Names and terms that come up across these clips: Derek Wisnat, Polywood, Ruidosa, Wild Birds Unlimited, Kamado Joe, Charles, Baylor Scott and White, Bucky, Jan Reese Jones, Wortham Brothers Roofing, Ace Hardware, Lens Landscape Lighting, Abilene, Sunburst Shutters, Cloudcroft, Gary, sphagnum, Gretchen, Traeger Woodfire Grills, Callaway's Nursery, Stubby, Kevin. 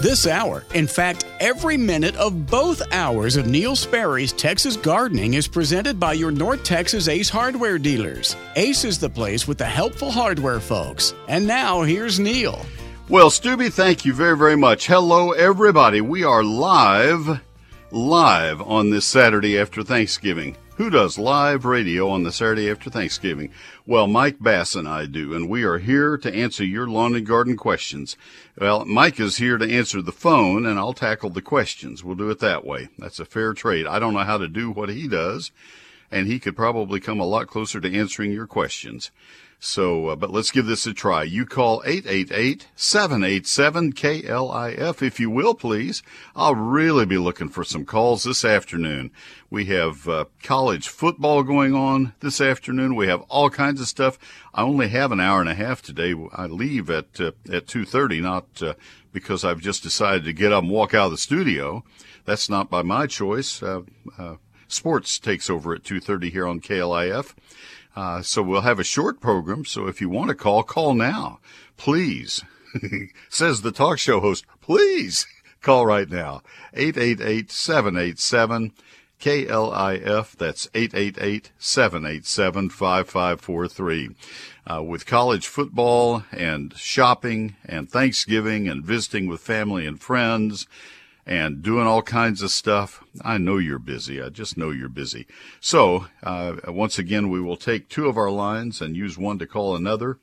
This hour, in fact, every minute of both hours of Neil Sperry's Texas Gardening is presented by your North Texas Ace Hardware dealers. Ace is the place with the helpful hardware folks. And now, here's Neil. Well, Stubby, thank you very, very much. Hello, everybody. We are live on this Saturday after Thanksgiving. Who does live radio on the Saturday after Thanksgiving? Well, Mike Bass and I do, and we are here to answer your lawn and garden questions. Well, Mike is here to answer the phone, and I'll tackle the questions. We'll do it that way. That's a fair trade. I don't know how to do what he does, and he could probably come a lot closer to answering your questions. So, but let's give this a try. You call 888-787-KLIF, if you will, please. I'll really be looking for some calls this afternoon. We have college football going on this afternoon. We have all kinds of stuff. I only have an hour and a half today. I leave at 2:30, not because I've just decided to get up and walk out of the studio. That's not by my choice. Sports takes over at 2:30 here on KLIF. So we'll have a short program, so if you want to call now. Please, says the talk show host, please call right now, 888-787-KLIF, that's 888-787-5543. With college football and shopping and Thanksgiving and visiting with family and friends, and doing all kinds of stuff. I know you're busy. I just know you're busy. So, once again, we will take two of our lines and use one to call another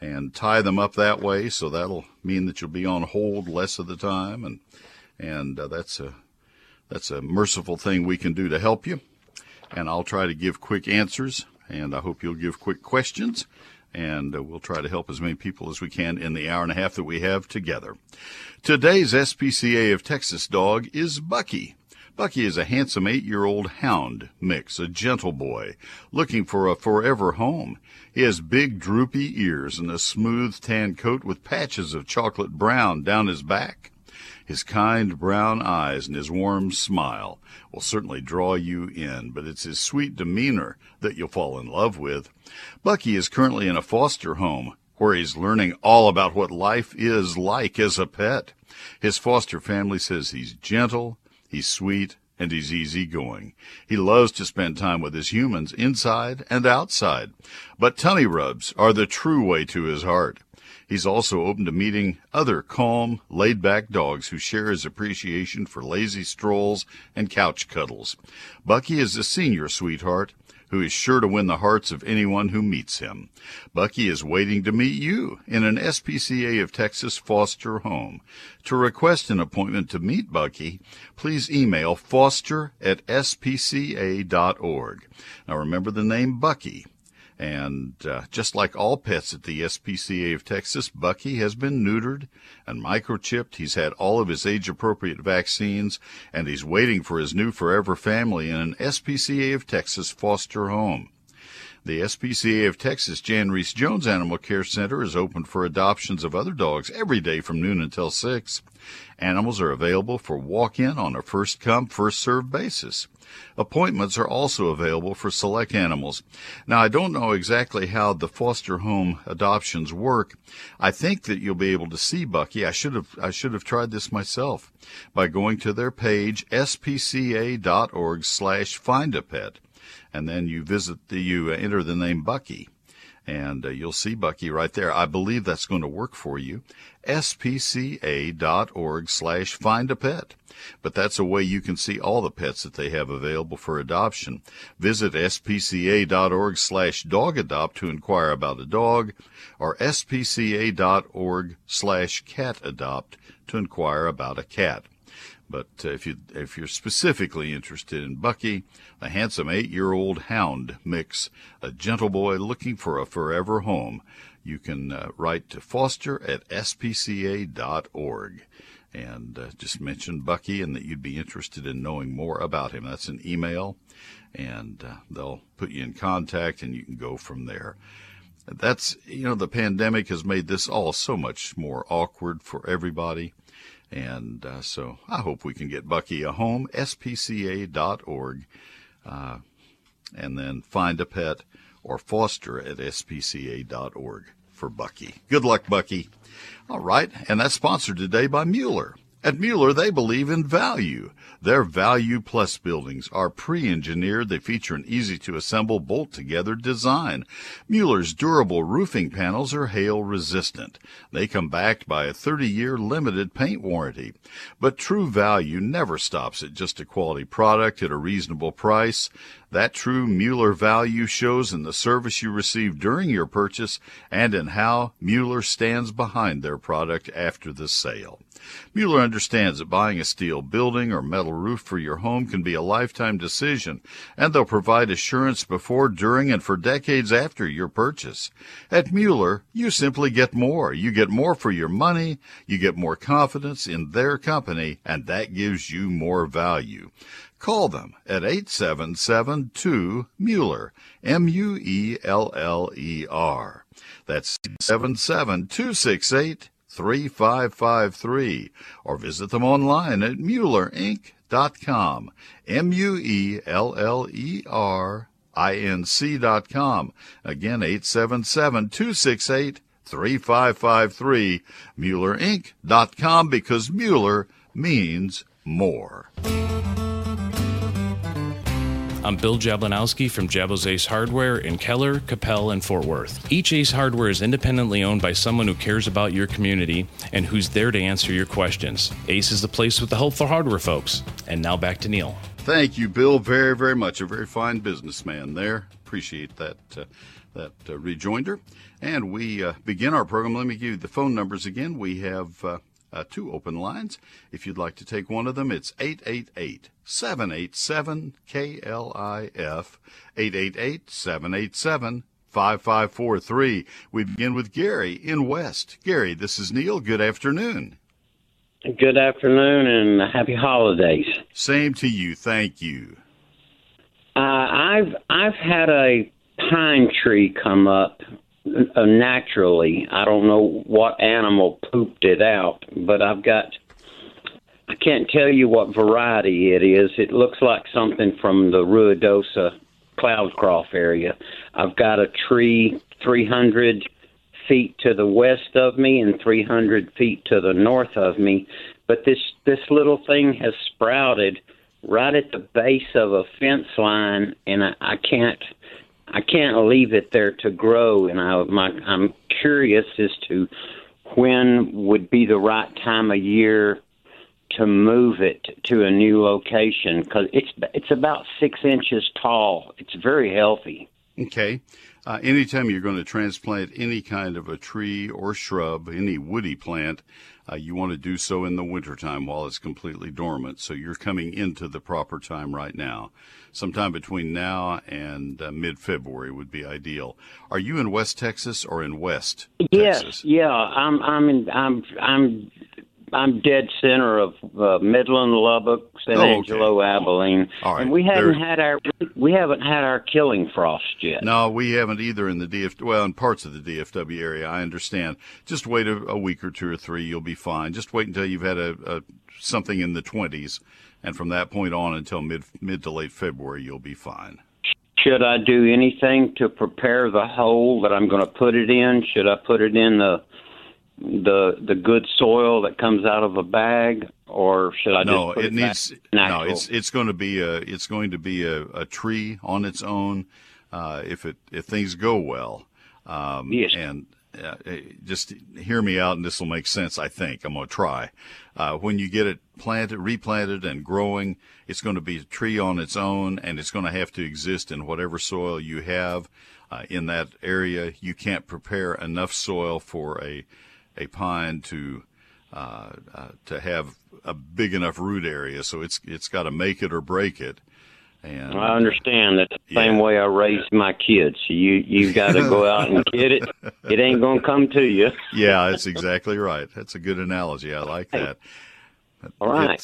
and tie them up that way. So that'll mean that you'll be on hold less of the time. And that's a merciful thing we can do to help you. And I'll try to give quick answers, and I hope you'll give quick questions. And we'll try to help as many people as we can in the hour and a half that we have together. Today's SPCA of Texas dog is Bucky. Bucky is a handsome 8-year-old hound mix, a gentle boy, looking for a forever home. He has big droopy ears and a smooth tan coat with patches of chocolate brown down his back. His kind brown eyes and his warm smile will certainly draw you in, but it's his sweet demeanor that you'll fall in love with. Bucky is currently in a foster home where he's learning all about what life is like as a pet. His foster family says he's gentle, he's sweet, and he's easygoing. He loves to spend time with his humans inside and outside, but tummy rubs are the true way to his heart. He's also open to meeting other calm, laid-back dogs who share his appreciation for lazy strolls and couch cuddles. Bucky is a senior sweetheart who is sure to win the hearts of anyone who meets him. Bucky is waiting to meet you in an SPCA of Texas foster home. To request an appointment to meet Bucky, please email foster@spca.org. Now remember the name Bucky. And just like all pets at the SPCA of Texas, Bucky has been neutered and microchipped. He's had all of his age-appropriate vaccines, and he's waiting for his new forever family in an SPCA of Texas foster home. The SPCA of Texas Jan Reese Jones Animal Care Center is open for adoptions of other dogs every day from noon until 6. Animals are available for walk-in on a first-come, first-served basis. Appointments are also available for select animals. Now, I don't know exactly how the foster home adoptions work. I think that you'll be able to see Bucky. I should have tried this myself by going to their page, spca.org/findapet. And then you enter the name Bucky, and you'll see Bucky right there. I believe that's going to work for you. SPCA.org/findapet. But that's a way you can see all the pets that they have available for adoption. Visit SPCA.org/dogadopt to inquire about a dog, or SPCA.org/catadopt to inquire about a cat. But if you're specifically interested in Bucky, a handsome 8-year-old hound mix, a gentle boy looking for a forever home, you can write to foster@spca.org. And just mention Bucky and that you'd be interested in knowing more about him. That's an email, and they'll put you in contact, and you can go from there. That's, the pandemic has made this all so much more awkward for everybody. And so I hope we can get Bucky a home, spca.org, and then find a pet or foster at spca.org for Bucky. Good luck, Bucky. All right, and that's sponsored today by Mueller. At Mueller, they believe in value. Their Value Plus buildings are pre-engineered. They feature an easy-to-assemble, bolt-together design. Mueller's durable roofing panels are hail-resistant. They come backed by a 30-year limited paint warranty. But true value never stops at just a quality product at a reasonable price. That true Mueller value shows in the service you receive during your purchase and in how Mueller stands behind their product after the sale. Mueller understands that buying a steel building or metal roof for your home can be a lifetime decision, and they'll provide assurance before, during, and for decades after your purchase. At Mueller, you simply get more. You get more for your money, you get more confidence in their company, and that gives you more value. Call them at 877-2-MUELLER, M-U-E-L-L-E-R. That's 877-268-3553, or visit them online at MuellerInc.com, M-U-E-L-L-E-R-I-N-C.com. Again, 877-268-3553, MuellerInc.com, because Mueller means more. I'm Bill Jablanowski from Jabbo's Ace Hardware in Keller, Capel, and Fort Worth. Each Ace Hardware is independently owned by someone who cares about your community and who's there to answer your questions. Ace is the place with the helpful hardware folks. And now back to Neil. Thank you, Bill, very, very much. A very fine businessman there. Appreciate that rejoinder. And we begin our program. Let me give you the phone numbers again. We have two open lines. If you'd like to take one of them, it's 888-787-KLIF, 888-787-5543. We begin with Gary in West. Gary, this is Neil. Good afternoon. Good afternoon, and happy holidays. Same to you. Thank you. I've had a pine tree come up. Naturally, I don't know what animal pooped it out, but I can't tell you what variety it is. It looks like something from the Ruidosa, Cloudcroft area. I've got a tree 300 feet to the west of me and 300 feet to the north of me, but this little thing has sprouted right at the base of a fence line, and I can't leave it there to grow, and I'm curious as to when would be the right time of year to move it to a new location, because it's about 6 inches tall. It's very healthy. Okay. Anytime you're going to transplant any kind of a tree or shrub, any woody plant, you want to do so in the wintertime while it's completely dormant. So you're coming into the proper time right now. Sometime between now and mid-February would be ideal. Are you in West Texas or in West Texas? Yes, yeah. I'm dead center of Midland, Lubbock, San Angelo, Abilene, right. And we haven't had our killing frost yet. No, we haven't either in the DFW. Well, in parts of the DFW area, I understand. Just wait a week or two or three, you'll be fine. Just wait until you've had a something in the 20s, and from that point on until mid to late February, you'll be fine. Should I do anything to prepare the hole that I'm going to put it in? Should I put it in the good soil that comes out of a bag, or should I just put it needs natural? No, it's going to be a tree on its own if things go well. Yes. And just hear me out, and this will make sense. I think I'm going to try. When you get it planted, replanted, and growing, it's going to be a tree on its own, and it's going to have to exist in whatever soil you have in that area. You can't prepare enough soil for a pine to have a big enough root area, so it's got to make it or break it. And I understand that the same way I raised my kids. You've got to go out and get it. It ain't gonna come to you. Yeah, that's exactly right. That's a good analogy. I like that. All right.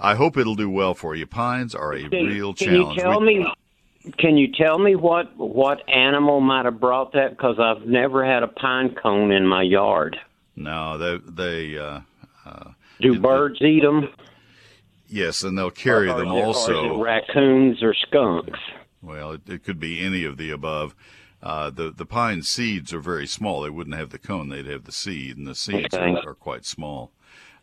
I hope it'll do well for you. Pines are a real challenge. Can you tell me what animal might have brought that? Because I've never had a pine cone in my yard. No, they do birds eat them? Yes, and they'll carry them also. Or is it raccoons or skunks? Well, it could be any of the above. The pine seeds are very small. They wouldn't have the cone; they'd have the seed, and the seeds are quite small.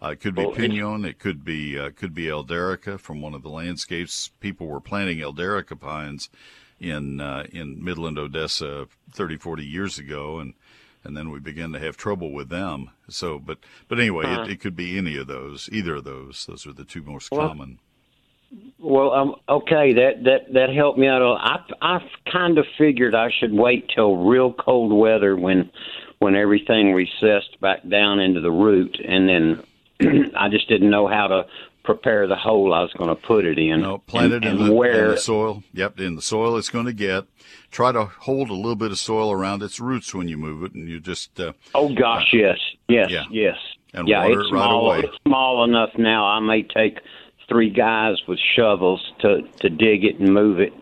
It could be pinon. It could be elderica from one of the landscapes. People were planting elderica pines in Midland, Odessa 30, 40 years ago, and then we began to have trouble with them. So, but anyway, it could be any of those, either of those. Those are the two most common. Well, okay, that helped me out. I kind of figured I should wait till real cold weather when everything recessed back down into the root, and then I just didn't know how to prepare the hole I was going to put it in. No, plant it in the soil. Yep, in the soil it's going to get. Try to hold a little bit of soil around its roots when you move it, and you just. Yes. And water it right away. It's small enough now. I may take 3 guys with shovels to dig it and move it.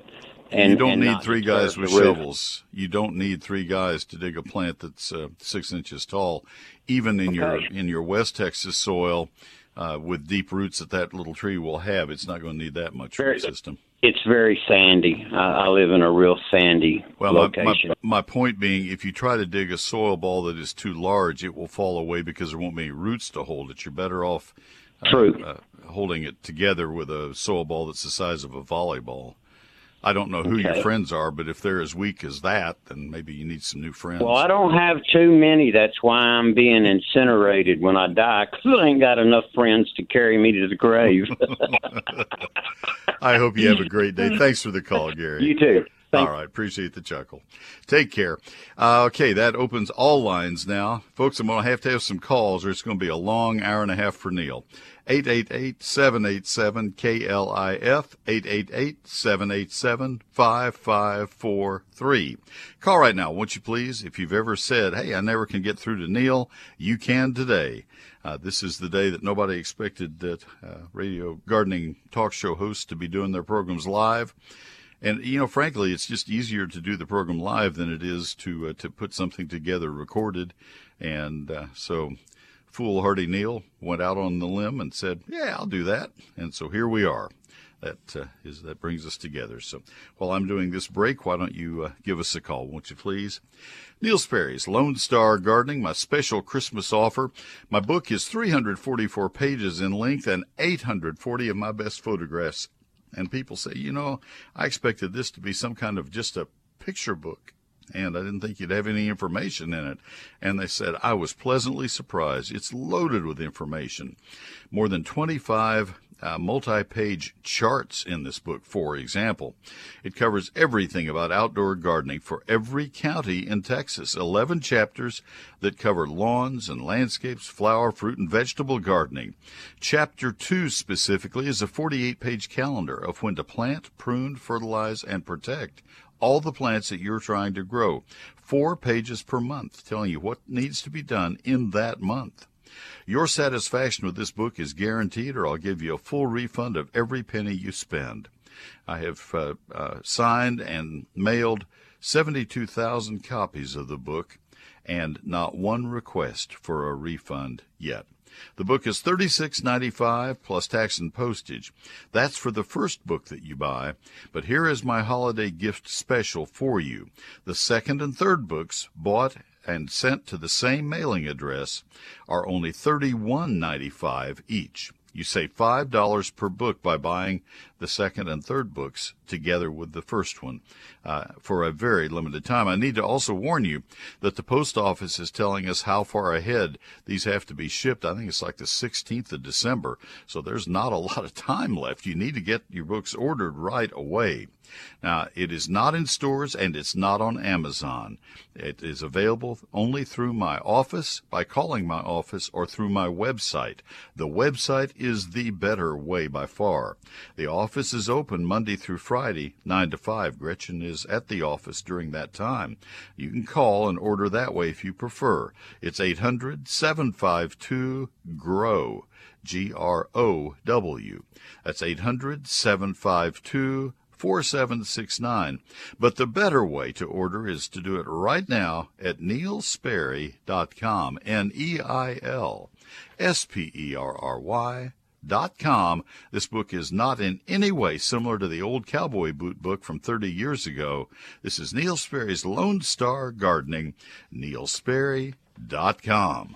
And you don't need 3 guys with shovels. You don't need 3 guys to dig a plant that's 6 inches tall. Even in your West Texas soil, with deep roots that little tree will have, it's not going to need that much root system. It's very sandy. I live in a real sandy location. My point being, if you try to dig a soil ball that is too large, it will fall away because there won't be any roots to hold it. You're better off holding it together with a soil ball that's the size of a volleyball. I don't know who your friends are, but if they're as weak as that, then maybe you need some new friends. Well, I don't have too many. That's why I'm being incinerated when I die, because I ain't got enough friends to carry me to the grave. I hope you have a great day. Thanks for the call, Gary. You too. All right. Appreciate the chuckle. Take care. Okay. That opens all lines now. Folks, I'm going to have some calls or it's going to be a long hour and a half for Neil. 888-787-KLIF, 888-787-5543. Call right now, won't you please? If you've ever said, hey, I never can get through to Neil, you can today. This is the day that nobody expected that radio gardening talk show hosts to be doing their programs live. And, frankly, it's just easier to do the program live than it is to put something together recorded. And so foolhardy Neil went out on the limb and said, yeah, I'll do that. And so here we are. That brings us together. So while I'm doing this break, why don't you give us a call, won't you please? Neil Sperry's Lone Star Gardening, my special Christmas offer. My book is 344 pages in length and 840 of my best photographs. And people say, I expected this to be some kind of just a picture book, and I didn't think you'd have any information in it. And they said, I was pleasantly surprised. It's loaded with information. More than 25 multi-page charts in this book, for example. It covers everything about outdoor gardening for every county in Texas. 11 chapters that cover lawns and landscapes, flower, fruit, and vegetable gardening. Chapter 2 specifically is a 48-page calendar of when to plant, prune, fertilize, and protect all the plants that you're trying to grow. 4 pages per month telling you what needs to be done in that month. Your satisfaction with this book is guaranteed, or I'll give you a full refund of every penny you spend. I have signed and mailed 72,000 copies of the book, and not one request for a refund yet. The book is $36.95 plus tax and postage. That's for the first book that you buy, but here is my holiday gift special for you. The second and third books, bought and sent to the same mailing address, are only $31.95 each. You save $5 per book by buying the second and third books together with the first one for a very limited time. I need to also warn you that the post office is telling us how far ahead these have to be shipped. I think it's like the 16th of December, so there's not a lot of time left. You need to get your books ordered right away. Now, it is not in stores and it's not on Amazon. It is available only through my office, by calling my office, or through my website. The website is the better way by far. The office is open Monday through Friday, 9 to 5. Gretchen is at the office during that time. You can call and order that way if you prefer. It's 800-752-GROW, G-R-O-W. That's 800-752-GROW. 4769. But the better way to order is to do it right now at neilsperry.com, neilsperry.com. This book is not in any way similar to the old cowboy boot book from 30 years ago. This is Neil Sperry's Lone Star Gardening, neilsperry.com.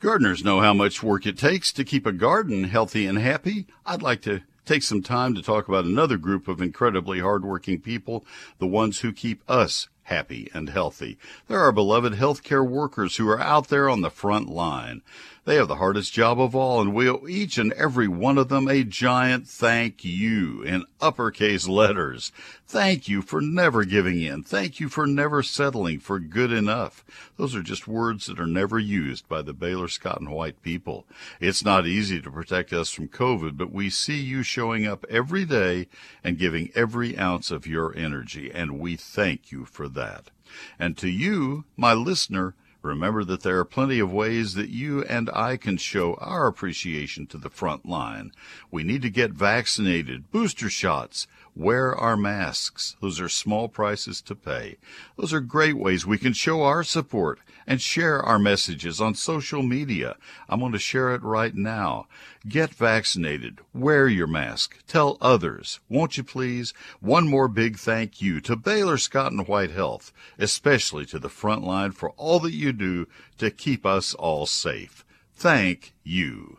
Gardeners know how much work it takes to keep a garden healthy and happy. I'd like to take some time to talk about another group of incredibly hardworking people, the ones who keep us happy and healthy. There are beloved healthcare workers who are out there on the front line. They have the hardest job of all, and we owe each and every one of them a giant thank you in uppercase letters. Thank you for never giving in. Thank you for never settling for good enough. Those are just words that are never used by the Baylor Scott and White people. It's not easy to protect us from COVID, but we see you showing up every day and giving every ounce of your energy, and we thank you for that. And to you, my listener, remember that there are plenty of ways that you and I can show our appreciation to the front line. We need to get vaccinated, booster shots, wear our masks. Those are small prices to pay. Those are great ways we can show our support and share our messages on social media. I'm going to share it right now. Get vaccinated. Wear your mask. Tell others. Won't you please? One more big thank you to Baylor Scott and White Health, especially to the front line for all that you do to keep us all safe. Thank you.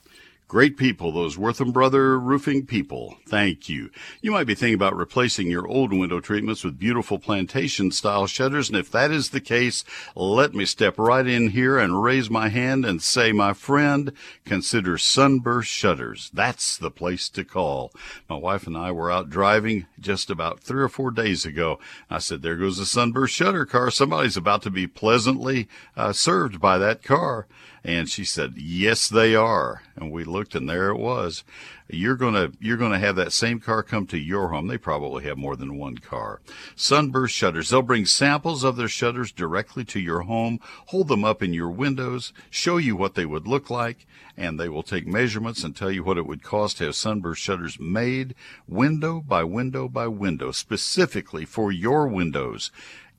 Great people, those Wortham Brother Roofing people. Thank you. You might be thinking about replacing your old window treatments with beautiful plantation-style shutters, and if that is the case, let me step right in here and raise my hand and say, my friend, consider Sunburst Shutters. That's the place to call. My wife and I were out driving just about 3 or 4 days ago. I said, there goes a Sunburst Shutter car. Somebody's about to be pleasantly served by that car. And she said, yes, they are. And we looked, and there it was. You're going to have that same car come to your home. They probably have more than one car. Sunburst Shutters. They'll bring samples of their shutters directly to your home, hold them up in your windows, show you what they would look like, and they will take measurements and tell you what it would cost to have Sunburst Shutters made window by window by window, specifically for your windows.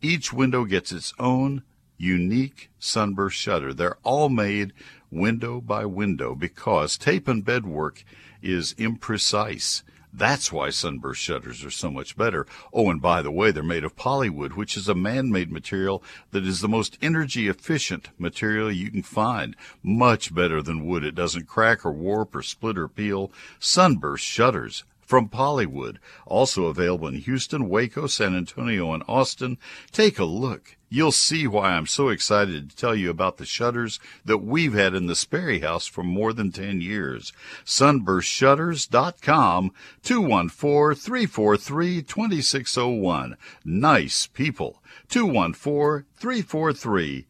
Each window gets its own unique Sunburst shutter. They're all made window by window because tape and bed work is imprecise. That's why Sunburst Shutters are so much better. Oh, and by the way, they're made of polywood, which is a man-made material that is the most energy-efficient material you can find. Much better than wood. It doesn't crack or warp or split or peel. Sunburst Shutters from Polywood, also available in Houston, Waco, San Antonio, and Austin. Take a look. You'll see why I'm so excited to tell you about the shutters that we've had in the Sperry house for more than 10 years. SunburstShutters.com, 214-343-2601. Nice people. 214-343-2601,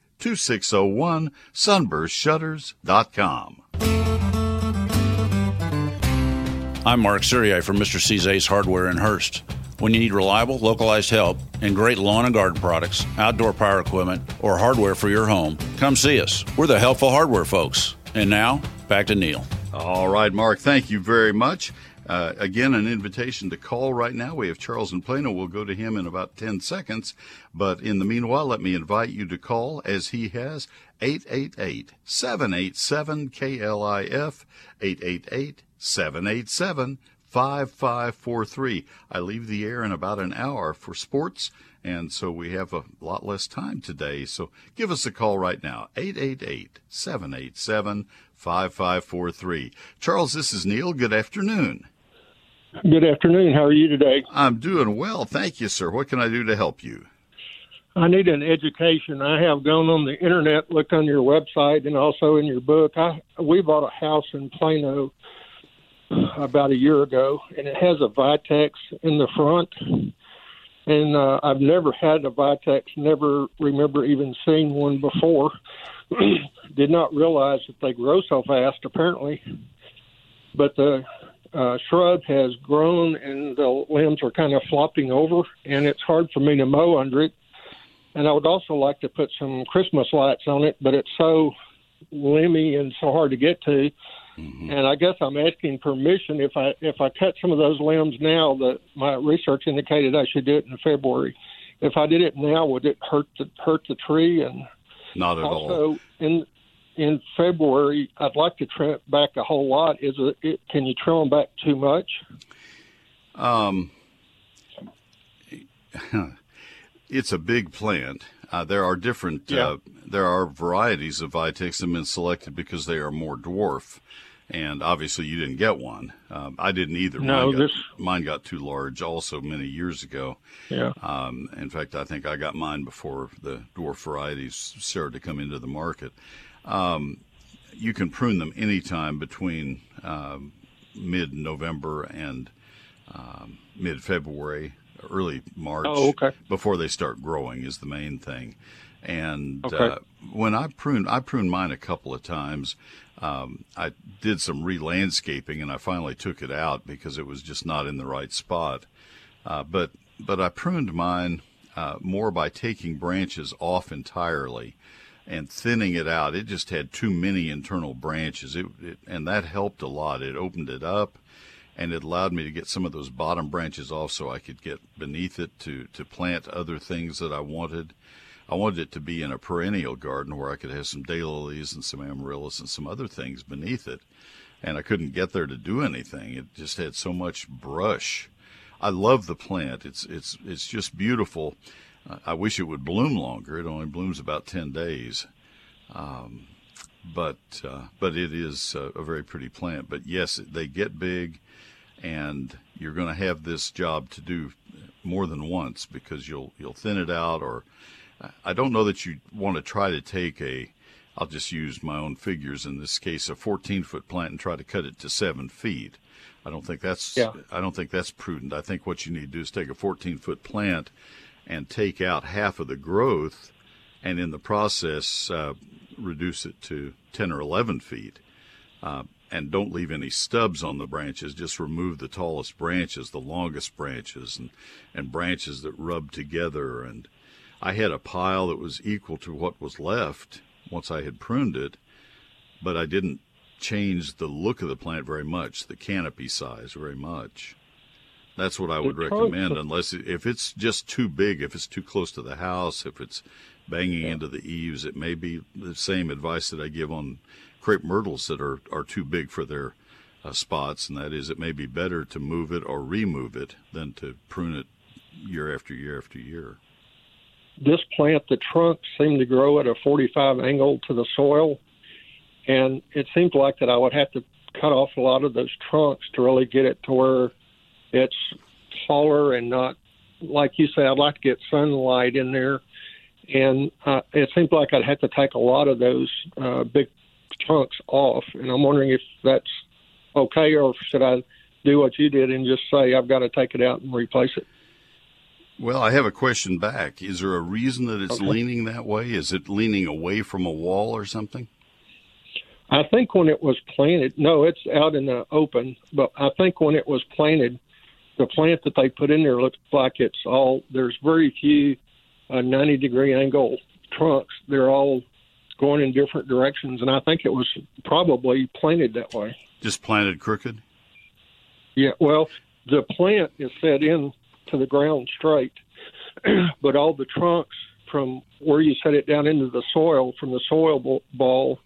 SunburstShutters.com. I'm Mark Siriai from Mr. C's Ace Hardware in Hearst. When you need reliable, localized help and great lawn and garden products, outdoor power equipment, or hardware for your home, come see us. We're the helpful hardware folks. And now, back to Neil. All right, Mark, thank you very much. Again, an invitation to call right now. We have Charles in Plano. We'll go to him in about 10 seconds. But in the meanwhile, let me invite you to call, as he has, 888-787-KLIF, 888-787-5543. I leave the air in about an hour for sports, and so we have a lot less time today. So give us a call right now, 888-787-5543. Charles, this is Neil. Good afternoon. Good afternoon. How are you today? I'm doing well. Thank you, sir. What can I do to help you? I need an education. I have gone on the internet, looked on your website, and also in your book. We bought a house in Plano about a year ago, and it has a Vitex in the front. And I've never had a Vitex, never remember even seeing one before. Did not realize that they grow so fast, apparently. But the shrub has grown, and the limbs are kind of flopping over, and it's hard for me to mow under it. And I would also like to put some Christmas lights on it, but it's so limby and so hard to get to. Mm-hmm. And I guess I'm asking permission if I cut some of those limbs now. That my research indicated I should do it in February. If I did it now, would it hurt the tree? And not at all. Also, in February, I'd like to trim it back a whole lot. Can you trim them back too much? It's a big plant. There are different. Yeah. There are varieties of Vitex that have been selected because they are more dwarf, and obviously you didn't get one. I didn't either. No, mine got too large also many years ago. Yeah. In fact, I think I got mine before the dwarf varieties started to come into the market. You can prune them anytime between mid-November and mid-February, early March. Oh, okay. Before they start growing is the main thing. And when I pruned mine a couple of times. I did some re-landscaping, and I finally took it out because it was just not in the right spot. But I pruned mine more by taking branches off entirely and thinning it out. It just had too many internal branches, and that helped a lot. It opened it up, and it allowed me to get some of those bottom branches off so I could get beneath it to plant other things that I wanted. I wanted it to be in a perennial garden where I could have some daylilies and some amaryllis and some other things beneath it, and I couldn't get there to do anything. It just had so much brush. I love the plant. It's just beautiful. I wish it would bloom longer. It only blooms about 10 days. But it is a very pretty plant. But, yes, they get big, and you're going to have this job to do more than once because you'll thin it out. Or I don't know that you want to try to take I'll just use my own figures in this case, a 14-foot plant and try to cut it to 7 feet. I don't think that's prudent. I think what you need to do is take a 14-foot plant and take out half of the growth, and in the process reduce it to 10 or 11 feet. And don't leave any stubs on the branches. Just remove the tallest branches, the longest branches, and branches that rub together. And I had a pile that was equal to what was left once I had pruned it, but I didn't change the look of the plant very much, the canopy size very much. That's what I would recommend, unless if it's just too big, if it's too close to the house, if it's banging into the eaves. It may be the same advice that I give on crepe myrtles that are too big for their spots, and that is it may be better to move it or remove it than to prune it year after year after year. This plant, the trunks seem to grow at a 45 angle to the soil, and it seems like that I would have to cut off a lot of those trunks to really get it to where it's taller and not, like you say, I'd like to get sunlight in there. And it seems like I'd have to take a lot of those big chunks off. And I'm wondering if that's okay, or should I do what you did and just say I've got to take it out and replace it? Well, I have a question back. Is there a reason that it's leaning that way? Is it leaning away from a wall or something? I think when it was planted, no, it's out in the open, but I think when it was planted, the plant that they put in there looks like it's all, there's very few 90-degree angle trunks. They're all going in different directions, and I think it was probably planted that way. Just planted crooked? Yeah, well, the plant is set in to the ground straight, but all the trunks from where you set it down into the soil, from the soil ball,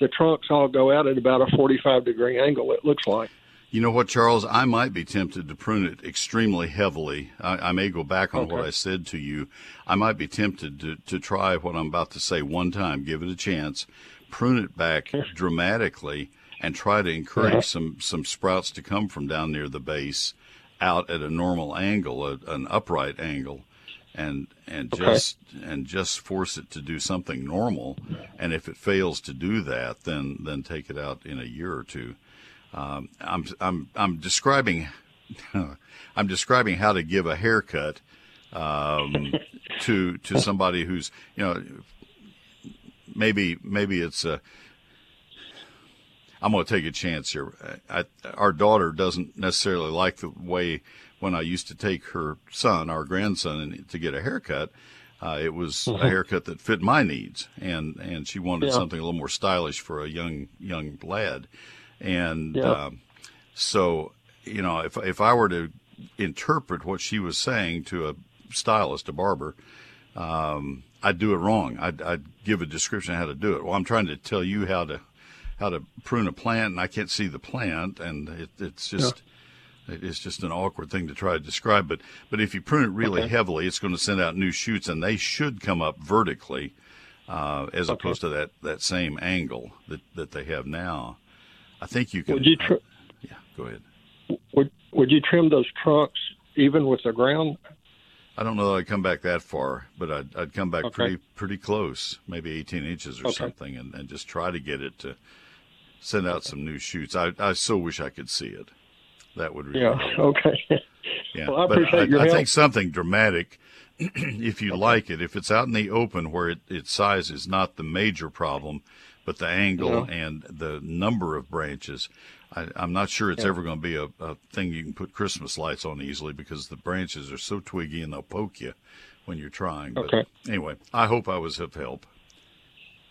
the trunks all go out at about a 45-degree angle, it looks like. You know what, Charles? I might be tempted to prune it extremely heavily. I may go back on what I said to you. I might be tempted to try what I'm about to say one time, give it a chance, prune it back dramatically, and try to encourage some sprouts to come from down near the base out at a normal angle, an upright angle, and just force it to do something normal. And if it fails to do that, then take it out in a year or two. I'm describing how to give a haircut to somebody who's, you know, maybe it's a. I'm going to take a chance here. Our daughter doesn't necessarily like the way when I used to take her son, our grandson, to get a haircut. It was a haircut that fit my needs, and she wanted something a little more stylish for a young lad. And so, you know, if I were to interpret what she was saying to a stylist, a barber, I'd do it wrong. I'd give a description of how to do it. Well, I'm trying to tell you how to prune a plant, and I can't see the plant, and it's just an awkward thing to try to describe. But if you prune it really heavily, it's going to send out new shoots, and they should come up vertically as opposed to that same angle that they have now. I think you can. Yeah, go ahead. Would you trim those trunks even with the ground? I don't know that I'd come back that far, but I'd come back pretty close, maybe 18 inches or something, and just try to get it to send out some new shoots. I so wish I could see it. That would really help. Yeah. Well, but I think something dramatic, if you like it, if it's out in the open where its size is not the major problem, but the angle and the number of branches, I'm not sure it's ever going to be a thing you can put Christmas lights on easily, because the branches are so twiggy and they'll poke you when you're trying. But anyway, I hope I was of help.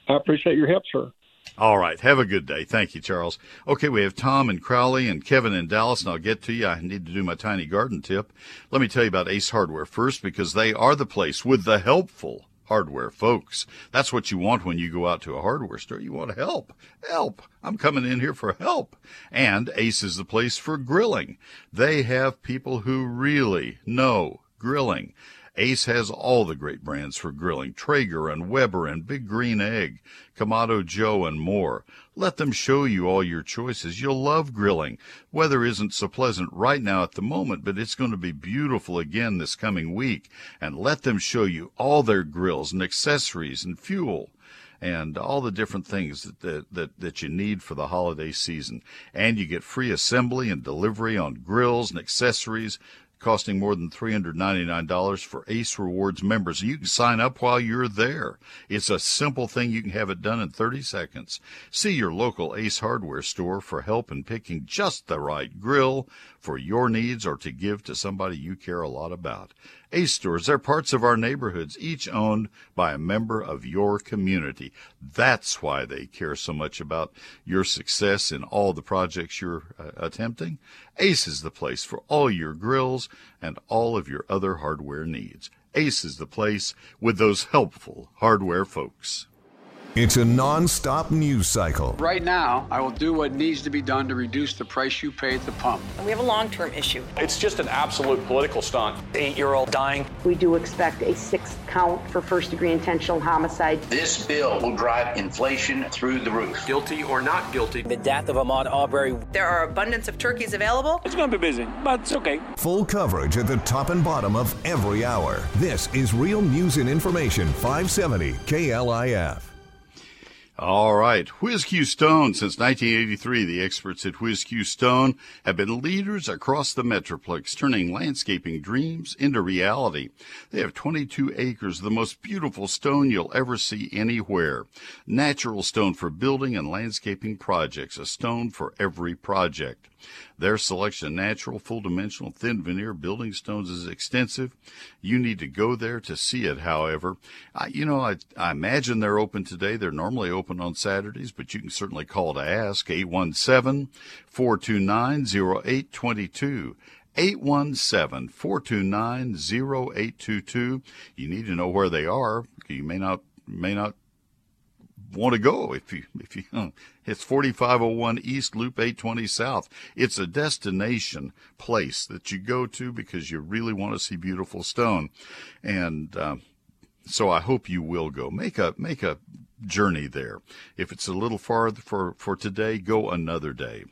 I appreciate your help, sir. All right. Have a good day. Thank you, Charles. Okay, we have Tom in Crowley and Kevin in Dallas, and I'll get to you. I need to do my tiny garden tip. Let me tell you about Ace Hardware first, because they are the place with the helpful hardware folks. That's what you want when you go out to a hardware store. You want help. I'm coming in here for help. And Ace is the place for grilling. They have people who really know grilling. Ace has all the great brands for grilling: Traeger and Weber and Big Green Egg, Kamado Joe, and more. Let them show you all your choices. You'll love grilling. Weather isn't so pleasant right now at the moment, but it's going to be beautiful again this coming week. And let them show you all their grills and accessories and fuel, and all the different things that you need for the holiday season. And you get free assembly and delivery on grills and accessories, costing more than $399 for Ace Rewards members. You can sign up while you're there. It's a simple thing. You can have it done in 30 seconds. See your local Ace Hardware store for help in picking just the right grill for your needs, or to give to somebody you care a lot about. Ace stores, they're parts of our neighborhoods, each owned by a member of your community. That's why they care so much about your success in all the projects you're attempting. Ace is the place for all your grills and all of your other hardware needs. Ace is the place with those helpful hardware folks. It's a non-stop news cycle. Right now, I will do what needs to be done to reduce the price you pay at the pump. And we have a long-term issue. It's just an absolute political stunt. 8-year-old dying. We do expect a 6th count for first-degree intentional homicide. This bill will drive inflation through the roof. Guilty or not guilty. The death of Ahmaud Arbery. There are abundance of turkeys available. It's going to be busy, but it's okay. Full coverage at the top and bottom of every hour. This is Real News and Information 570 KLIF. All right. Whiskey Stone. Since 1983, the experts at Whiskey Stone have been leaders across the Metroplex, turning landscaping dreams into reality. They have 22 acres of the most beautiful stone you'll ever see anywhere. Natural stone for building and landscaping projects, a stone for every project. Their selection of natural, full-dimensional, thin veneer building stones is extensive. You need to go there to see it, however. I imagine they're open today. They're normally open on Saturdays, but you can certainly call to ask. 817-429-0822. 817-429-0822. You need to know where they are. You may not want to go if you it's 4501 East Loop 820 South. It's a destination place that you go to because you really want to see beautiful stone, and so I hope you will go. Make a journey there. If it's a little farther for today, go another day.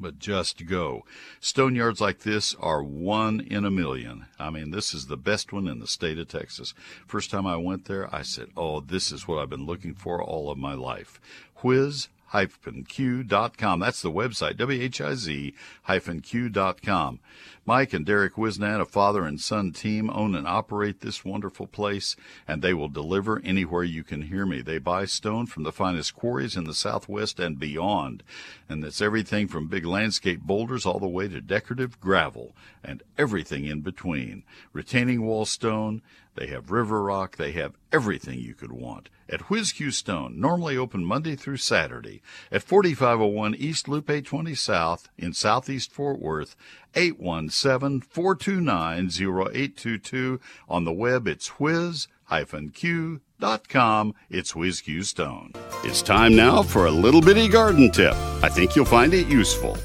but just go. Stone yards like this are one in a million. I mean, this is the best one in the state of Texas. First time I went there, I said, oh, this is what I've been looking for all of my life. whiz-q.com. That's the website, whiz-q.com. Mike and Derek Wisnat, a father and son team, own and operate this wonderful place, and they will deliver anywhere you can hear me. They buy stone from the finest quarries in the Southwest and beyond, and it's everything from big landscape boulders all the way to decorative gravel and everything in between. Retaining wall stone, they have river rock, they have everything you could want. At Whiskey Stone, normally open Monday through Saturday, at 4501 East Lupe 20 South in Southeast Fort Worth, 817-429-0822. On the web, it's whiz-q.com. It's Whiskey Stone. It's time now for a little bitty garden tip. I think you'll find it useful.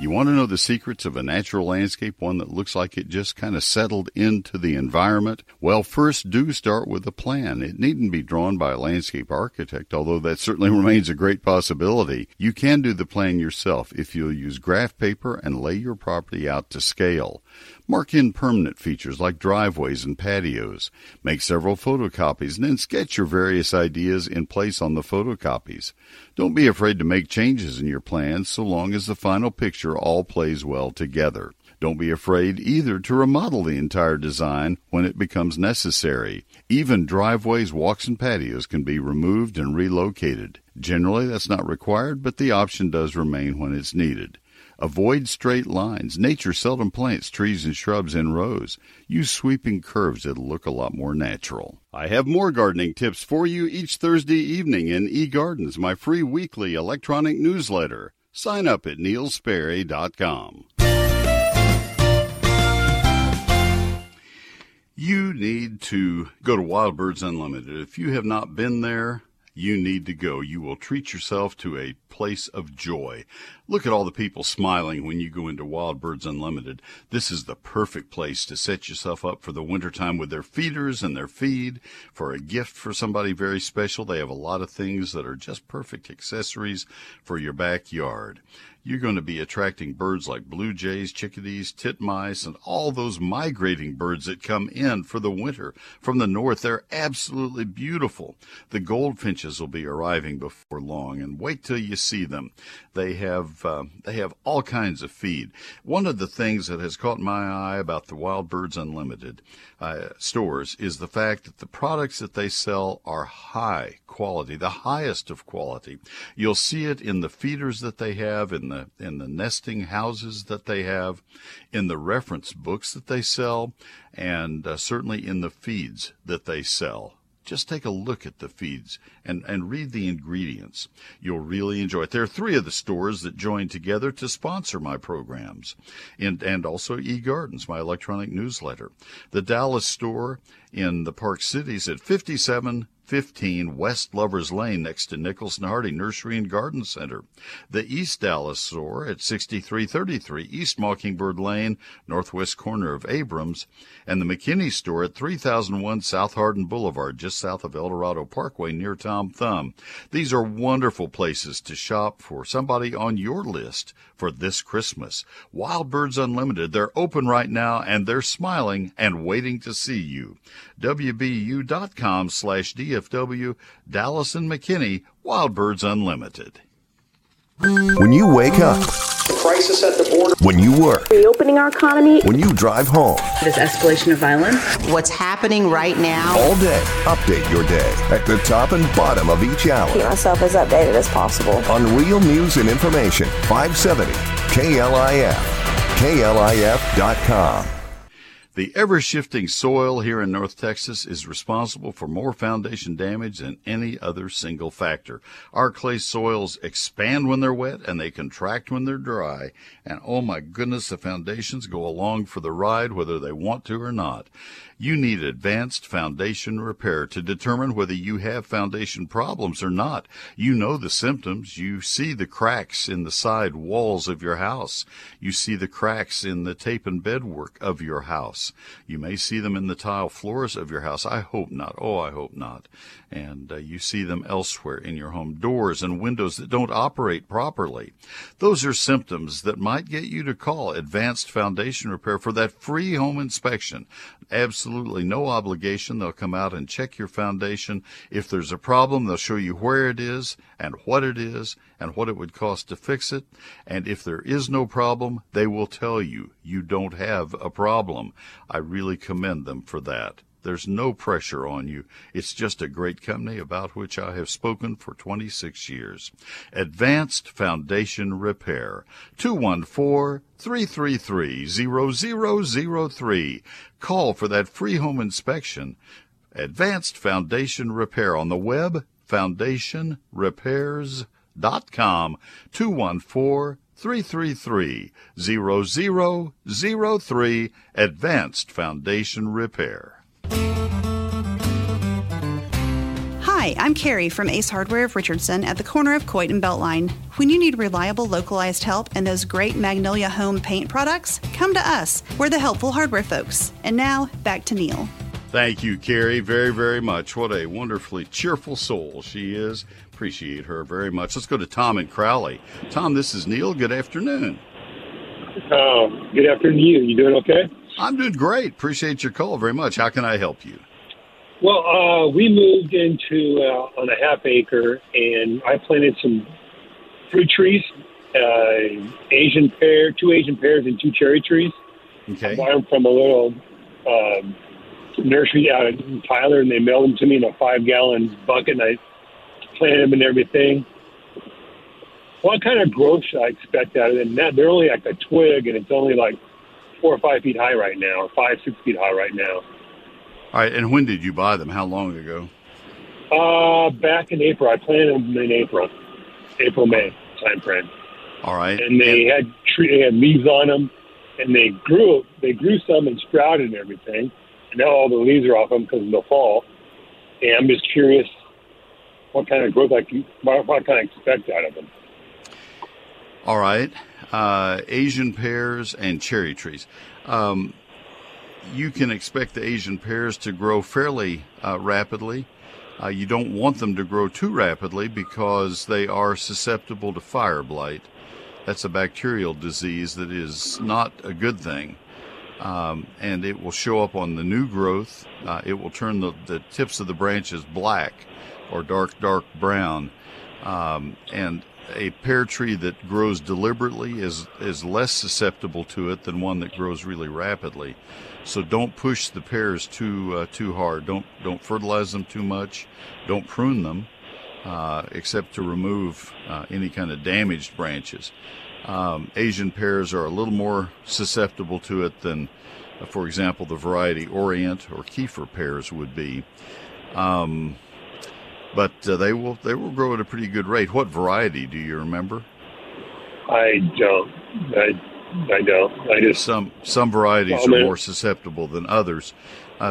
You want to know the secrets of a natural landscape, one that looks like it just kind of settled into the environment? Well, first, do start with a plan. It needn't be drawn by a landscape architect, although that certainly remains a great possibility. You can do the plan yourself if you'll use graph paper and lay your property out to scale. Mark in permanent features like driveways and patios. Make several photocopies and then sketch your various ideas in place on the photocopies. Don't be afraid to make changes in your plans so long as the final picture all plays well together. Don't be afraid either to remodel the entire design when it becomes necessary. Even driveways, walks, and patios can be removed and relocated. Generally, that's not required, but the option does remain when it's needed. Avoid straight lines. Nature seldom plants trees and shrubs in rows. Use sweeping curves that'll look a lot more natural. I have more gardening tips for you each Thursday evening in eGardens, my free weekly electronic newsletter. Sign up at neilsperry.com. You need to go to Wild Birds Unlimited. If you have not been there, you need to go. You will treat yourself to a place of joy. Look at all the people smiling when you go into Wild Birds Unlimited. This is the perfect place to set yourself up for the wintertime with their feeders and their feed, for a gift for somebody very special. They have a lot of things that are just perfect accessories for your backyard. You're going to be attracting birds like blue jays, chickadees, titmice, and all those migrating birds that come in for the winter from the north. They're absolutely beautiful. The goldfinches will be arriving before long, and wait till you see them. They have all kinds of feed. One of the things that has caught my eye about the Wild Birds Unlimited stores is the fact that the products that they sell are high quality, the highest of quality. You'll see it in the feeders that they have, in the nesting houses that they have, in the reference books that they sell, and certainly in the feeds that they sell. Just take a look at the feeds and read the ingredients. You'll really enjoy it. There are three of the stores that join together to sponsor my programs, and also eGardens, my electronic newsletter. The Dallas store in the Park Cities at 5715 West Lovers Lane, next to Nicholson Hardy Nursery and Garden Center. The East Dallas store at 6333 East Mockingbird Lane, northwest corner of Abrams. And the McKinney store at 3001 South Hardin Boulevard, just south of El Dorado Parkway, near Tom Thumb. These are wonderful places to shop for somebody on your list for this Christmas. Wild Birds Unlimited, they're open right now, and they're smiling and waiting to see you. WBU.com/DFW, Dallas and McKinney, Wild Birds Unlimited. When you wake up, crisis at the border. When you work, reopening our economy. When you drive home, this escalation of violence. What's happening right now? All day, update your day at the top and bottom of each hour. Keep myself as updated as possible on Real News and Information 570 KLIF, KLIF.com. The ever-shifting soil here in North Texas is responsible for more foundation damage than any other single factor. Our clay soils expand when they're wet and they contract when they're dry. And oh my goodness, the foundations go along for the ride whether they want to or not. You need Advanced Foundation Repair to determine whether you have foundation problems or not. You know the symptoms. You see the cracks in the side walls of your house. You see the cracks in the tape and bedwork of your house. house. You may see them in the tile floors of your house. I hope not. Oh, I hope not. And you see them elsewhere in your home, doors and windows that don't operate properly. Those are symptoms that might get you to call Advanced Foundation Repair for that free home inspection. Absolutely no obligation. They'll come out and check your foundation. If there's a problem, they'll show you where it is and what it is and what it would cost to fix it. And if there is no problem, they will tell you you don't have a problem. I really commend them for that. There's no pressure on you. It's just a great company about which I have spoken for 26 years. Advanced Foundation Repair, 214-333-0003. Call for that free home inspection. Advanced Foundation Repair on the web, foundationrepairs.com, 214-333-0003, Advanced Foundation Repair. Hi, I'm Carrie from Ace Hardware of Richardson at the corner of Coit and Beltline. When you need reliable, localized help and those great Magnolia Home paint products, come to us. We're the helpful hardware folks. And now, back to Neil. Thank you, Carrie, very, very much. What a wonderfully cheerful soul she is. Appreciate her very much. Let's go to Tom in Crowley. Tom, this is Neil. Good afternoon. Good afternoon to you. You doing okay? I'm doing great. Appreciate your call very much. How can I help you? Well, we moved into on a half acre, and I planted some fruit trees, Asian pear, two Asian pears, and two cherry trees. Okay. I bought them from a little nursery out in Tyler, and they mailed them to me in a 5-gallon bucket, and I planted them and everything. What kind of growth should I expect out of them? They're only like a twig, and it's only like 4 or 5 feet high right now, or 5-6 feet high right now. All right, and when did you buy them? How long ago? Back in April. I planted them in April, May time frame. All right. And they had leaves on them, and they grew some and sprouted and everything. And now all the leaves are off them because of the fall. And I'm just curious what kind of growth what kind of expect out of them. All right. Asian pears and cherry trees. You can expect the Asian pears to grow fairly rapidly. You don't want them to grow too rapidly because they are susceptible to fire blight. That's a bacterial disease that is not a good thing. And it will show up on the new growth. It will turn the tips of the branches black or dark brown. And a pear tree that grows deliberately is less susceptible to it than one that grows really rapidly. So don't push the pears too hard. Don't fertilize them too much. Don't prune them, except to remove any kind of damaged branches. Asian pears are a little more susceptible to it than, for example, the variety Orient or Kiefer pears would be. But they will grow at a pretty good rate. What variety do you remember? I don't. Some varieties are more susceptible than others.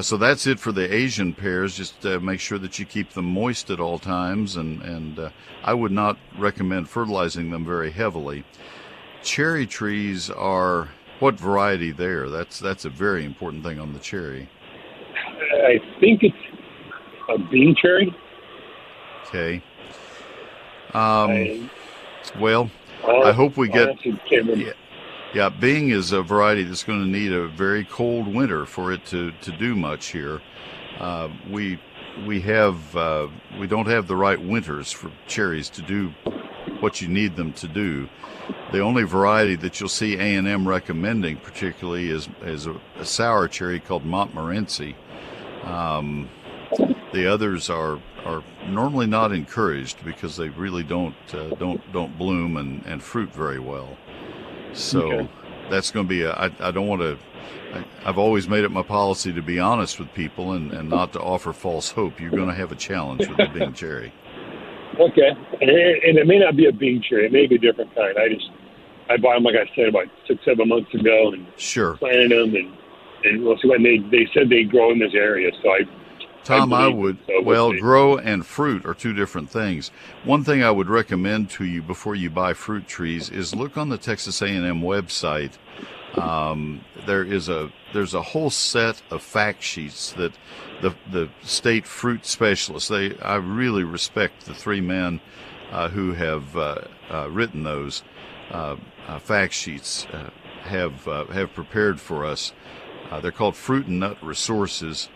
So that's it for the Asian pears. Just make sure that you keep them moist at all times, and I would not recommend fertilizing them very heavily. Cherry trees are what variety there? That's a very important thing on the cherry. I think it's a bean cherry. Okay. I hope we get... Yeah, Bing is a variety that's going to need a very cold winter for it to do much here. We don't have the right winters for cherries to do what you need them to do. The only variety that you'll see A&M recommending particularly is a sour cherry called Montmorency. The others are normally not encouraged because they really don't bloom and fruit very well. So okay. That's going to be I've always made it my policy to be honest with people and not to offer false hope. You're going to have a challenge with the Bing cherry. Okay. And it may not be a Bing cherry. It may be a different kind. I bought them, like I said, about 6-7 months ago and planted them and we'll see when they said they grow in this area. So I Tom, I would, well, grow and fruit are two different things. One thing I would recommend to you before you buy fruit trees is look on the Texas A&M website. There's a whole set of fact sheets that the state fruit specialists, I really respect the three men who have written those fact sheets, have prepared for us. They're called Fruit and Nut Resources.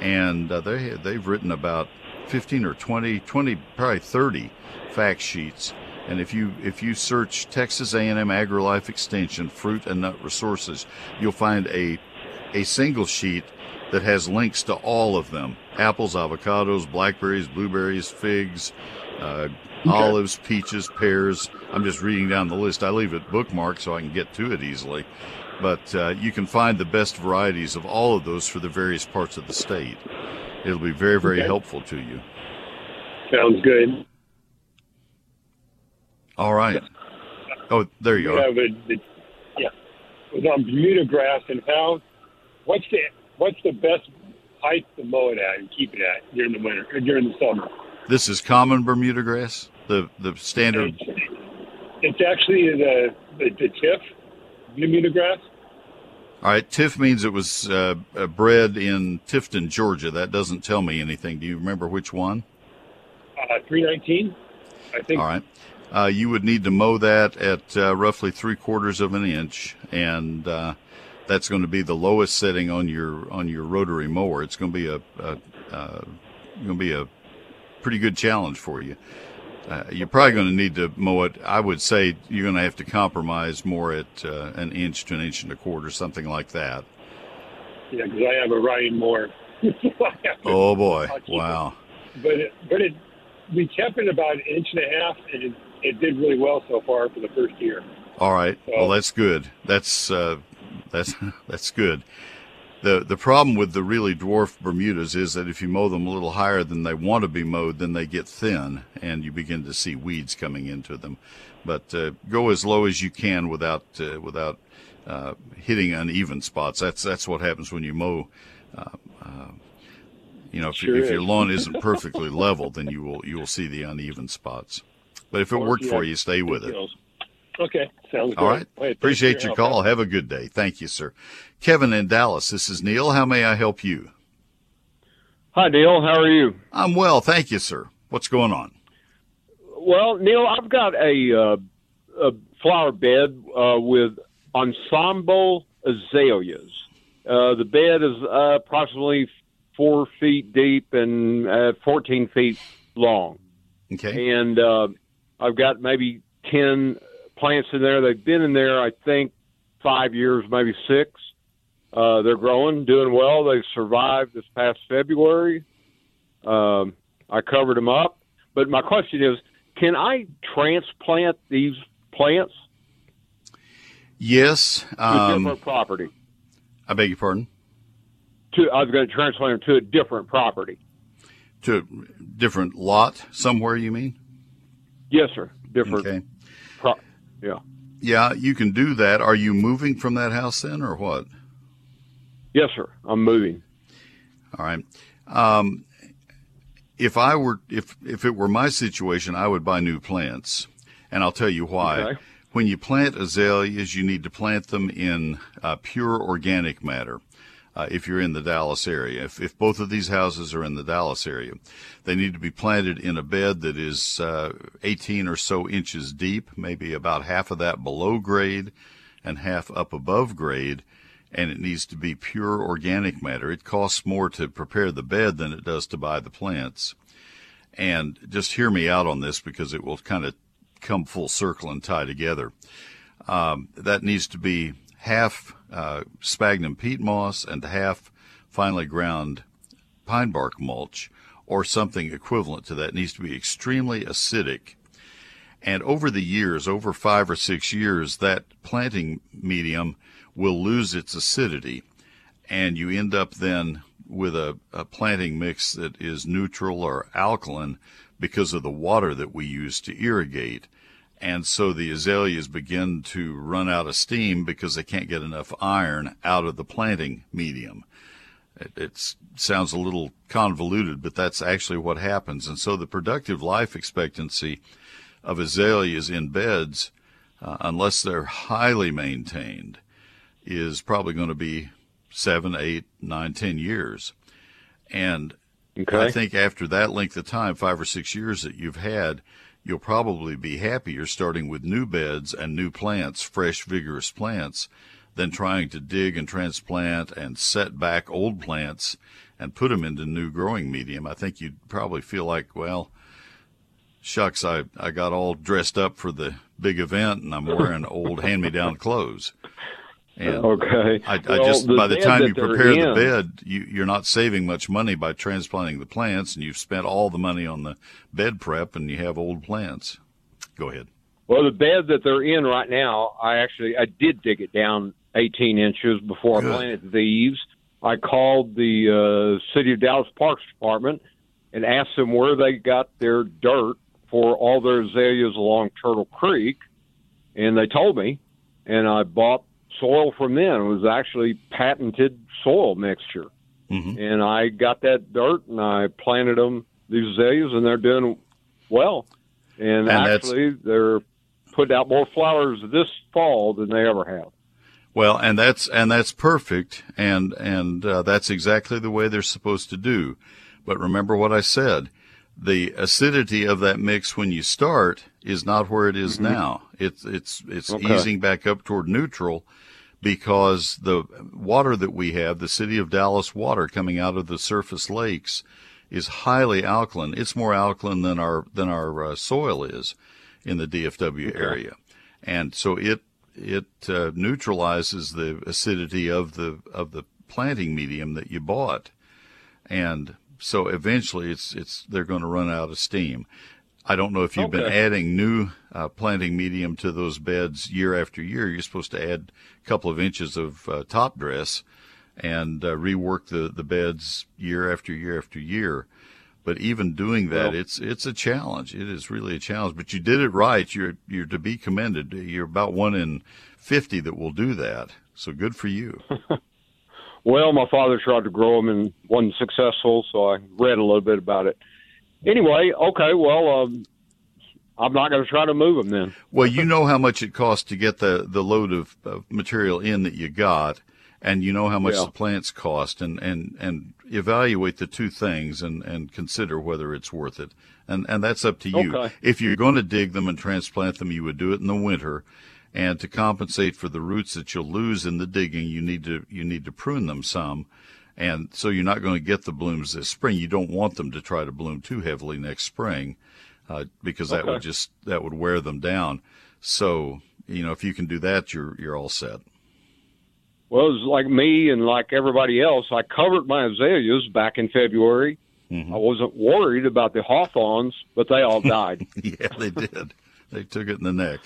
And they've written about 15 or 20, probably 30 fact sheets. And if you search Texas A&M AgriLife Extension Fruit and Nut Resources, you'll find a single sheet that has links to all of them: apples, avocados, blackberries, blueberries, figs, olives, peaches, pears. I'm just reading down the list. I leave it bookmarked so I can get to it easily. But you can find the best varieties of all of those for the various parts of the state. It'll be very, very helpful to you. Sounds good. All right. Oh, there you are. On Bermuda grass, and how? What's the best height to mow it at and keep it at during the winter or during the summer? This is common Bermuda grass, the standard. It's actually the TIFF. Bermuda grass. All right, TIFF means it was bred in Tifton, Georgia. That doesn't tell me anything. Do you remember which one? 319, I think. All right. You would need to mow that at roughly 3/4 of an inch, and that's going to be the lowest setting on your rotary mower. It's going to be a pretty good challenge for you. You're probably going to need to mow it. I would say you're going to have to compromise more at an inch to an inch and a quarter, something like that. Yeah, because I have a riding mower. Oh boy! Wow. It. But we kept it about an inch and a half, and it did really well so far for the first year. All right. So, well, that's good. That's good. The problem with the really dwarf Bermudas is that if you mow them a little higher than they want to be mowed, then they get thin and you begin to see weeds coming into them. But go as low as you can without hitting uneven spots. That's what happens when you mow. If your lawn isn't perfectly level, then you will see the uneven spots. But if it worked for you, stay with it. Okay. Sounds good. All right. Wait, appreciate your call. Have a good day. Thank you, sir. Kevin in Dallas, this is Neil. How may I help you? Hi, Neil. How are you? I'm well. Thank you, sir. What's going on? Well, Neil, I've got a flower bed with ensemble azaleas. The bed is approximately 4 feet deep and 14 feet long. Okay. And I've got maybe 10 plants in there. They've been in there, I think, 5 years, maybe 6. They're growing, doing well. They've survived this past February. I covered them up. But my question is, can I transplant these plants? Yes. To a different property. I beg your pardon? I was going to transplant them to a different property. To a different lot somewhere, you mean? Yes, sir. Different. Okay. Yeah, you can do that. Are you moving from that house then, or what? Yes, sir. I'm moving. All right. If it were my situation, I would buy new plants, and I'll tell you why. Okay. When you plant azaleas, you need to plant them in pure organic matter. If you're in the Dallas area, if both of these houses are in the Dallas area, they need to be planted in a bed that is 18 or so inches deep, maybe about half of that below grade and half up above grade, and it needs to be pure organic matter. It costs more to prepare the bed than it does to buy the plants. And just hear me out on this, because it will kind of come full circle and tie together. That needs to be half sphagnum peat moss and half finely ground pine bark mulch, or something equivalent to that. It needs to be extremely acidic. And over the years, over 5 or 6 years, that planting medium will lose its acidity, and you end up then with a planting mix that is neutral or alkaline because of the water that we use to irrigate. And so the azaleas begin to run out of steam because they can't get enough iron out of the planting medium. It sounds a little convoluted, but that's actually what happens. And so the productive life expectancy of azaleas in beds, unless they're highly maintained, is probably going to be 7, 8, 9, 10 years. And okay. I think after that length of time, 5 or 6 years that you've had, you'll probably be happier starting with new beds and new plants, fresh, vigorous plants, than trying to dig and transplant and set back old plants and put them into new growing medium. I think you'd probably feel like, well, shucks, I got all dressed up for the big event and I'm wearing old hand-me-down clothes. And okay. By the time you prepare the bed, you're not saving much money by transplanting the plants, and you've spent all the money on the bed prep, and you have old plants. Go ahead. Well, the bed that they're in right now, I did dig it down 18 inches before I planted these. I called the City of Dallas Parks Department and asked them where they got their dirt for all their azaleas along Turtle Creek, and they told me, and I bought soil from them. It was actually patented soil mixture. Mm-hmm. And I got that dirt and I planted them, these azaleas, and they're doing well. And actually they're putting out more flowers this fall than they ever have. Well, and that's perfect. And that's exactly the way they're supposed to do. But remember what I said, the acidity of that mix when you start is not where it is mm-hmm. now. It's okay. easing back up toward neutral, because the water that we have, the City of Dallas water coming out of the surface lakes, is highly alkaline. It's more alkaline than our soil is in the DFW okay. area, and so it neutralizes the acidity of the planting medium that you bought, and so eventually they're going to run out of steam. I don't know if you've okay. been adding new planting medium to those beds year after year. You're supposed to add a couple of inches of top dress and rework the beds year after year after year. But even doing that, it's a challenge. It is really a challenge. But you did it right. You're to be commended. You're about 1 in 50 that will do that. So good for you. Well, my father tried to grow them and wasn't successful, so I read a little bit about it. Anyway, okay, well, I'm not going to try to move them then. Well, you know how much it costs to get the load of material in that you got, and you know how much the plants cost, and evaluate the two things and consider whether it's worth it. And that's up to you. Okay. If you're going to dig them and transplant them, you would do it in the winter. And to compensate for the roots that you'll lose in the digging, you need to prune them some. And so you're not going to get the blooms this spring. You don't want them to try to bloom too heavily next spring, because that would that would wear them down. So, you know, if you can do that, you're all set. Well, it was like me and like everybody else. I covered my azaleas back in February. Mm-hmm. I wasn't worried about the hawthorns, but they all died. Yeah, they did. They took it in the neck.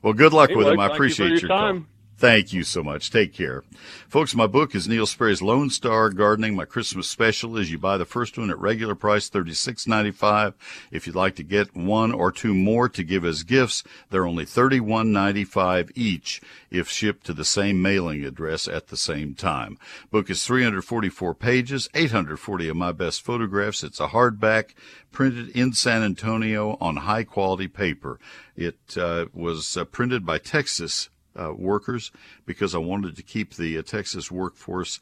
Well, good luck with them. I appreciate your time. Call. Thank you so much. Take care. Folks, my book is Neil Sperry's Lone Star Gardening. My Christmas special is you buy the first one at regular price, $36.95. If you'd like to get one or two more to give as gifts, they're only $31.95 each if shipped to the same mailing address at the same time. Book is 344 pages, 840 of my best photographs. It's a hardback, printed in San Antonio on high-quality paper. It was printed by Texas workers, because I wanted to keep the Texas workforce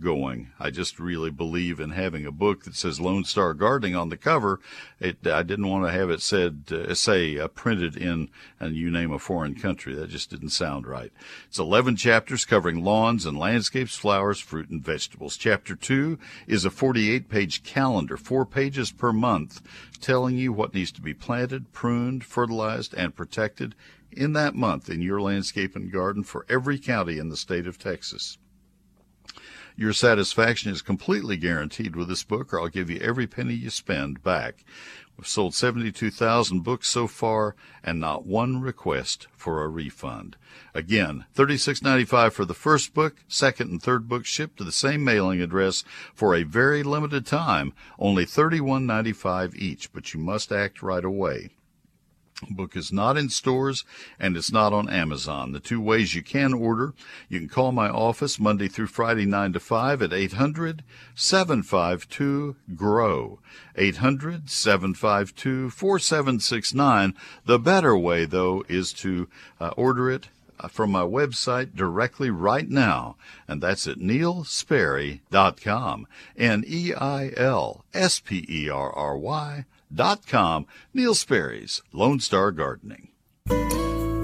going. I just really believe in having a book that says Lone Star Gardening on the cover. I didn't want to have it say printed in, and you name a foreign country. That just didn't sound right. It's 11 chapters covering lawns and landscapes, flowers, fruit, and vegetables. Chapter 2 is a 48-page calendar, 4 pages per month, telling you what needs to be planted, pruned, fertilized, and protected in that month in your landscape and garden for every county in the state of Texas. Your satisfaction is completely guaranteed with this book, or I'll give you every penny you spend back. We've sold 72,000 books so far, and not one request for a refund. Again, $36.95 for the first book, second and third book shipped to the same mailing address for a very limited time, only $31.95 each, but you must act right away. book is not in stores, and it's not on Amazon. The two ways you can order: you can call my office Monday through Friday 9 to 5 at 800-752-GROW, 800-752-4769. The better way, though, is to order it from my website directly right now, and that's at neilsperry.com, neilsperry.com. Neil Sperry's Lone Star Gardening.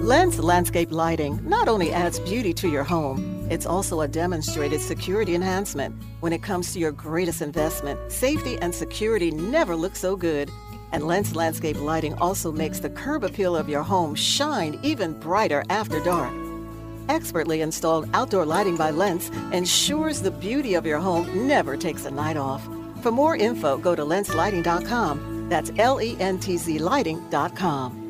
Lens Landscape Lighting not only adds beauty to your home, it's also a demonstrated security enhancement. When it comes to your greatest investment, safety and security never look so good. And Lens Landscape Lighting also makes the curb appeal of your home shine even brighter after dark. Expertly installed outdoor lighting by Lens ensures the beauty of your home never takes a night off. For more info, go to lenslighting.com. That's lenzlighting.com.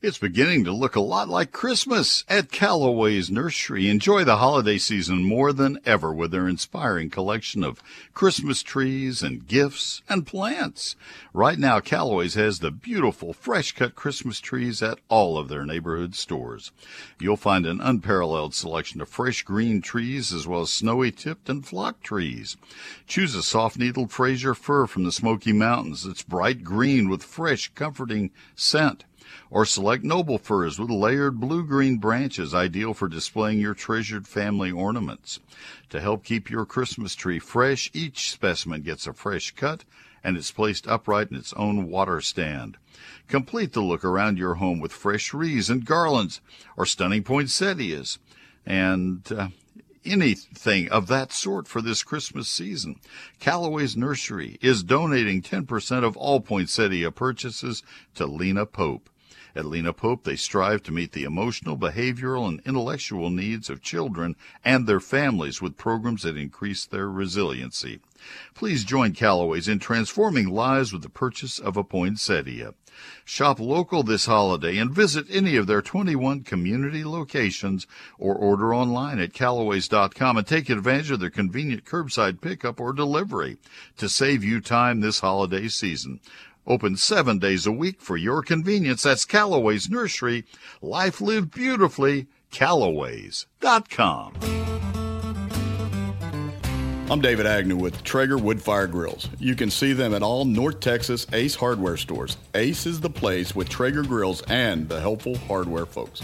It's beginning to look a lot like Christmas at Callaway's Nursery. Enjoy the holiday season more than ever with their inspiring collection of Christmas trees and gifts and plants. Right now, Callaway's has the beautiful fresh-cut Christmas trees at all of their neighborhood stores. You'll find an unparalleled selection of fresh green trees as well as snowy-tipped and flock trees. Choose a soft-needled Fraser fir from the Smoky Mountains that's bright green with fresh, comforting scent. Or select noble firs with layered blue-green branches, ideal for displaying your treasured family ornaments. To help keep your Christmas tree fresh, each specimen gets a fresh cut and is placed upright in its own water stand. Complete the look around your home with fresh wreaths and garlands or stunning poinsettias and anything of that sort for this Christmas season. Callaway's Nursery is donating 10% of all poinsettia purchases to Lena Pope. At Lena Pope, they strive to meet the emotional, behavioral, and intellectual needs of children and their families with programs that increase their resiliency. Please join Callaway's in transforming lives with the purchase of a poinsettia. Shop local this holiday and visit any of their 21 community locations or order online at callaways.com and take advantage of their convenient curbside pickup or delivery to save you time this holiday season. Open 7 days a week for your convenience. That's Callaway's Nursery. Life lived beautifully. Callaways.com. I'm David Agnew with Traeger Woodfire Grills. You can see them at all North Texas Ace Hardware stores. Ace is the place with Traeger Grills and the helpful hardware folks.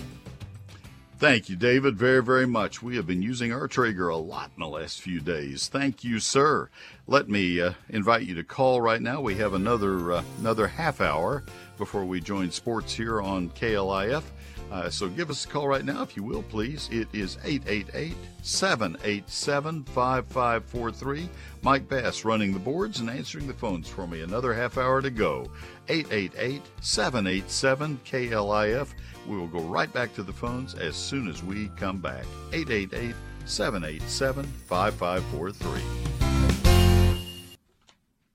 Thank you, David, very, very much. We have been using our Traeger a lot in the last few days. Thank you, sir. Let me invite you to call right now. We have another half hour before we join sports here on KLIF. So give us a call right now, if you will, please. It is 888-787-5543. Mike Bass running the boards and answering the phones for me. Another half hour to go. 888-787-KLIF. We will go right back to the phones as soon as we come back. 888-787-5543.